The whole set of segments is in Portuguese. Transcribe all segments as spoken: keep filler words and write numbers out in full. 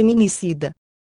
feminicida.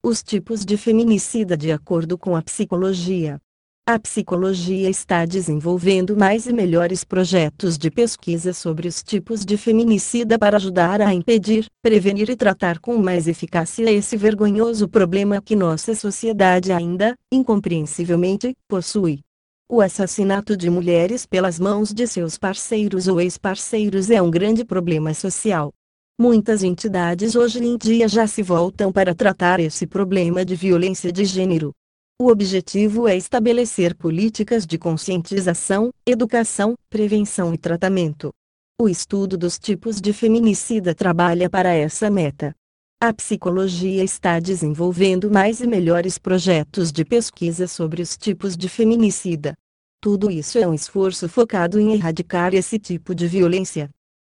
Os tipos de feminicida de acordo com a psicologia. A psicologia está desenvolvendo mais e melhores projetos de pesquisa sobre os tipos de feminicida para ajudar a impedir, prevenir e tratar com mais eficácia esse vergonhoso problema que nossa sociedade ainda, incompreensivelmente, possui. O assassinato de mulheres pelas mãos de seus parceiros ou ex-parceiros é um grande problema social. Muitas entidades hoje em dia já se voltam para tratar esse problema de violência de gênero. O objetivo é estabelecer políticas de conscientização, educação, prevenção e tratamento. O estudo dos tipos de feminicida trabalha para essa meta. A psicologia está desenvolvendo mais e melhores projetos de pesquisa sobre os tipos de feminicida. Tudo isso é um esforço focado em erradicar esse tipo de violência.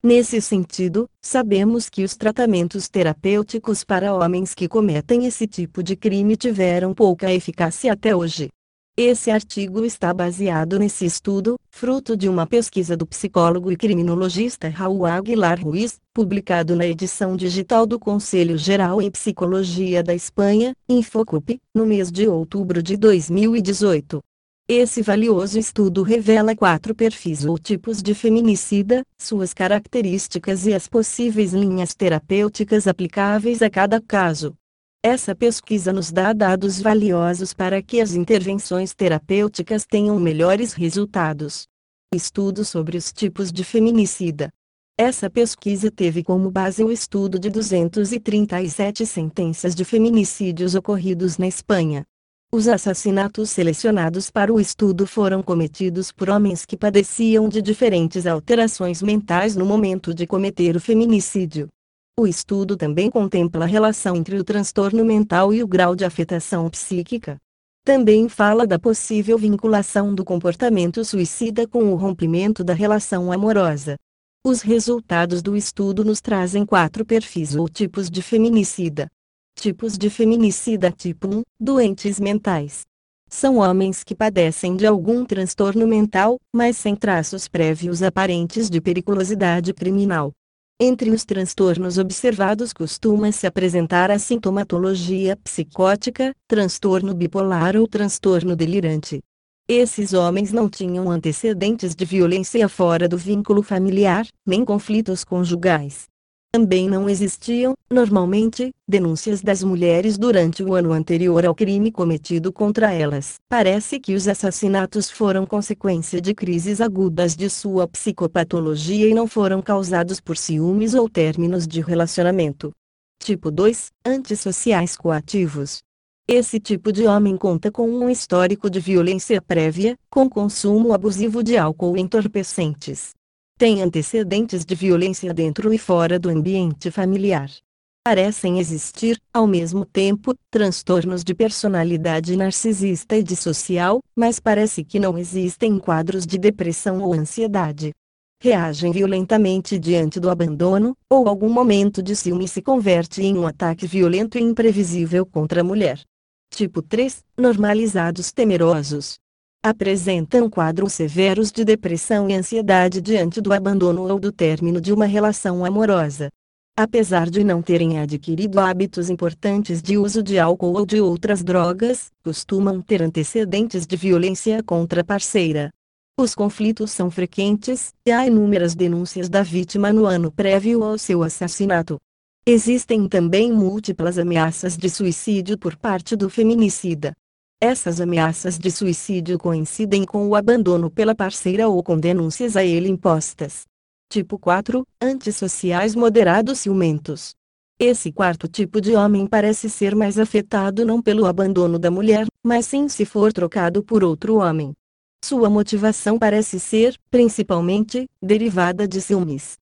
Nesse sentido, sabemos que os tratamentos terapêuticos para homens que cometem esse tipo de crime tiveram pouca eficácia até hoje. Esse artigo está baseado nesse estudo, fruto de uma pesquisa do psicólogo e criminologista Raul Aguilar Ruiz, publicado na edição digital do Conselho Geral em Psicologia da Espanha, InfoCop, no mês de outubro de dois mil e dezoito. Esse valioso estudo revela quatro perfis ou tipos de feminicida, suas características e as possíveis linhas terapêuticas aplicáveis a cada caso. Essa pesquisa nos dá dados valiosos para que as intervenções terapêuticas tenham melhores resultados. Estudo sobre os tipos de feminicida. Essa pesquisa teve como base o estudo de duzentas e trinta e sete sentenças de feminicídios ocorridos na Espanha. Os assassinatos selecionados para o estudo foram cometidos por homens que padeciam de diferentes alterações mentais no momento de cometer o feminicídio. O estudo também contempla a relação entre o transtorno mental e o grau de afetação psíquica. Também fala da possível vinculação do comportamento suicida com o rompimento da relação amorosa. Os resultados do estudo nos trazem quatro perfis ou tipos de feminicida. Tipos de feminicida tipo um, doentes mentais. São homens que padecem de algum transtorno mental, mas sem traços prévios aparentes de periculosidade criminal. Entre os transtornos observados costuma-se apresentar a sintomatologia psicótica, transtorno bipolar ou transtorno delirante. Esses homens não tinham antecedentes de violência fora do vínculo familiar, nem conflitos conjugais. Também não existiam, normalmente, denúncias das mulheres durante o ano anterior ao crime cometido contra elas. Parece que os assassinatos foram consequência de crises agudas de sua psicopatologia e não foram causados por ciúmes ou términos de relacionamento. Tipo dois, antissociais coativos. Esse tipo de homem conta com um histórico de violência prévia, com consumo abusivo de álcool e entorpecentes. Tem antecedentes de violência dentro e fora do ambiente familiar. Parecem existir, ao mesmo tempo, transtornos de personalidade narcisista e dissocial, mas parece que não existem quadros de depressão ou ansiedade. Reagem violentamente diante do abandono, ou algum momento de ciúme se converte em um ataque violento e imprevisível contra a mulher. Tipo três, normalizados temerosos. Apresentam quadros severos de depressão e ansiedade diante do abandono ou do término de uma relação amorosa. Apesar de não terem adquirido hábitos importantes de uso de álcool ou de outras drogas, costumam ter antecedentes de violência contra a parceira. Os conflitos são frequentes, e há inúmeras denúncias da vítima no ano prévio ao seu assassinato. Existem também múltiplas ameaças de suicídio por parte do feminicida. Essas ameaças de suicídio coincidem com o abandono pela parceira ou com denúncias a ele impostas. Tipo quatro, antissociais moderados ciumentos. Esse quarto tipo de homem parece ser mais afetado não pelo abandono da mulher, mas sim se for trocado por outro homem. Sua motivação parece ser, principalmente, derivada de ciúmes.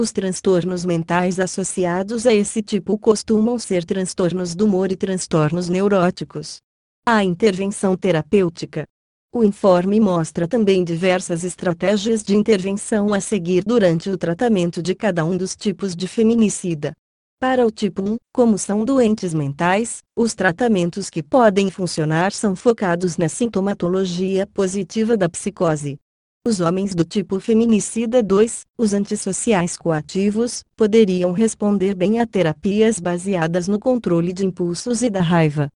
Os transtornos mentais associados a esse tipo costumam ser transtornos do humor e transtornos neuróticos. A intervenção terapêutica. O informe mostra também diversas estratégias de intervenção a seguir durante o tratamento de cada um dos tipos de feminicida. Para o tipo um, como são doentes mentais, os tratamentos que podem funcionar são focados na sintomatologia positiva da psicose. Os homens do tipo feminicida dois, os antissociais coativos, poderiam responder bem a terapias baseadas no controle de impulsos e da raiva.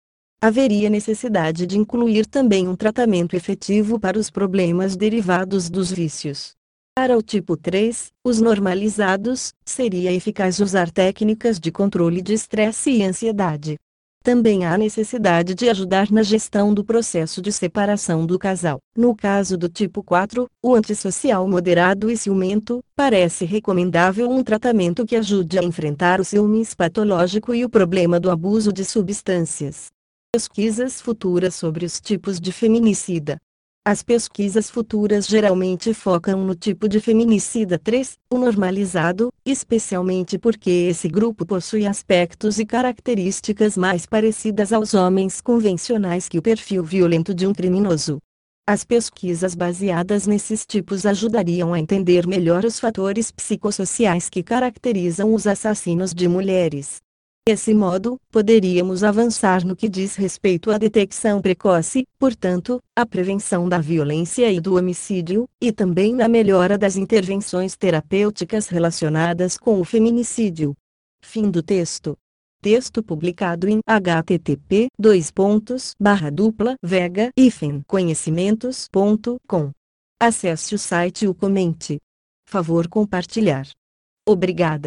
Haveria necessidade de incluir também um tratamento efetivo para os problemas derivados dos vícios. Para o tipo três, os normalizados, seria eficaz usar técnicas de controle de estresse e ansiedade. Também há necessidade de ajudar na gestão do processo de separação do casal. No caso do tipo quatro, o antissocial moderado e ciumento, parece recomendável um tratamento que ajude a enfrentar o ciúmes patológico e o problema do abuso de substâncias. Pesquisas futuras sobre os tipos de feminicida. As pesquisas futuras geralmente focam no tipo de feminicida três, o normalizado, especialmente porque esse grupo possui aspectos e características mais parecidas aos homens convencionais que o perfil violento de um criminoso. As pesquisas baseadas nesses tipos ajudariam a entender melhor os fatores psicossociais que caracterizam os assassinos de mulheres. Desse modo, poderíamos avançar no que diz respeito à detecção precoce, portanto, à prevenção da violência e do homicídio, e também na melhora das intervenções terapêuticas relacionadas com o feminicídio. Fim do texto. Texto publicado em h t t p dois pontos barra dupla vega hífen conhecimentos ponto com. Acesse o site e o comente. Favor compartilhar. Obrigada.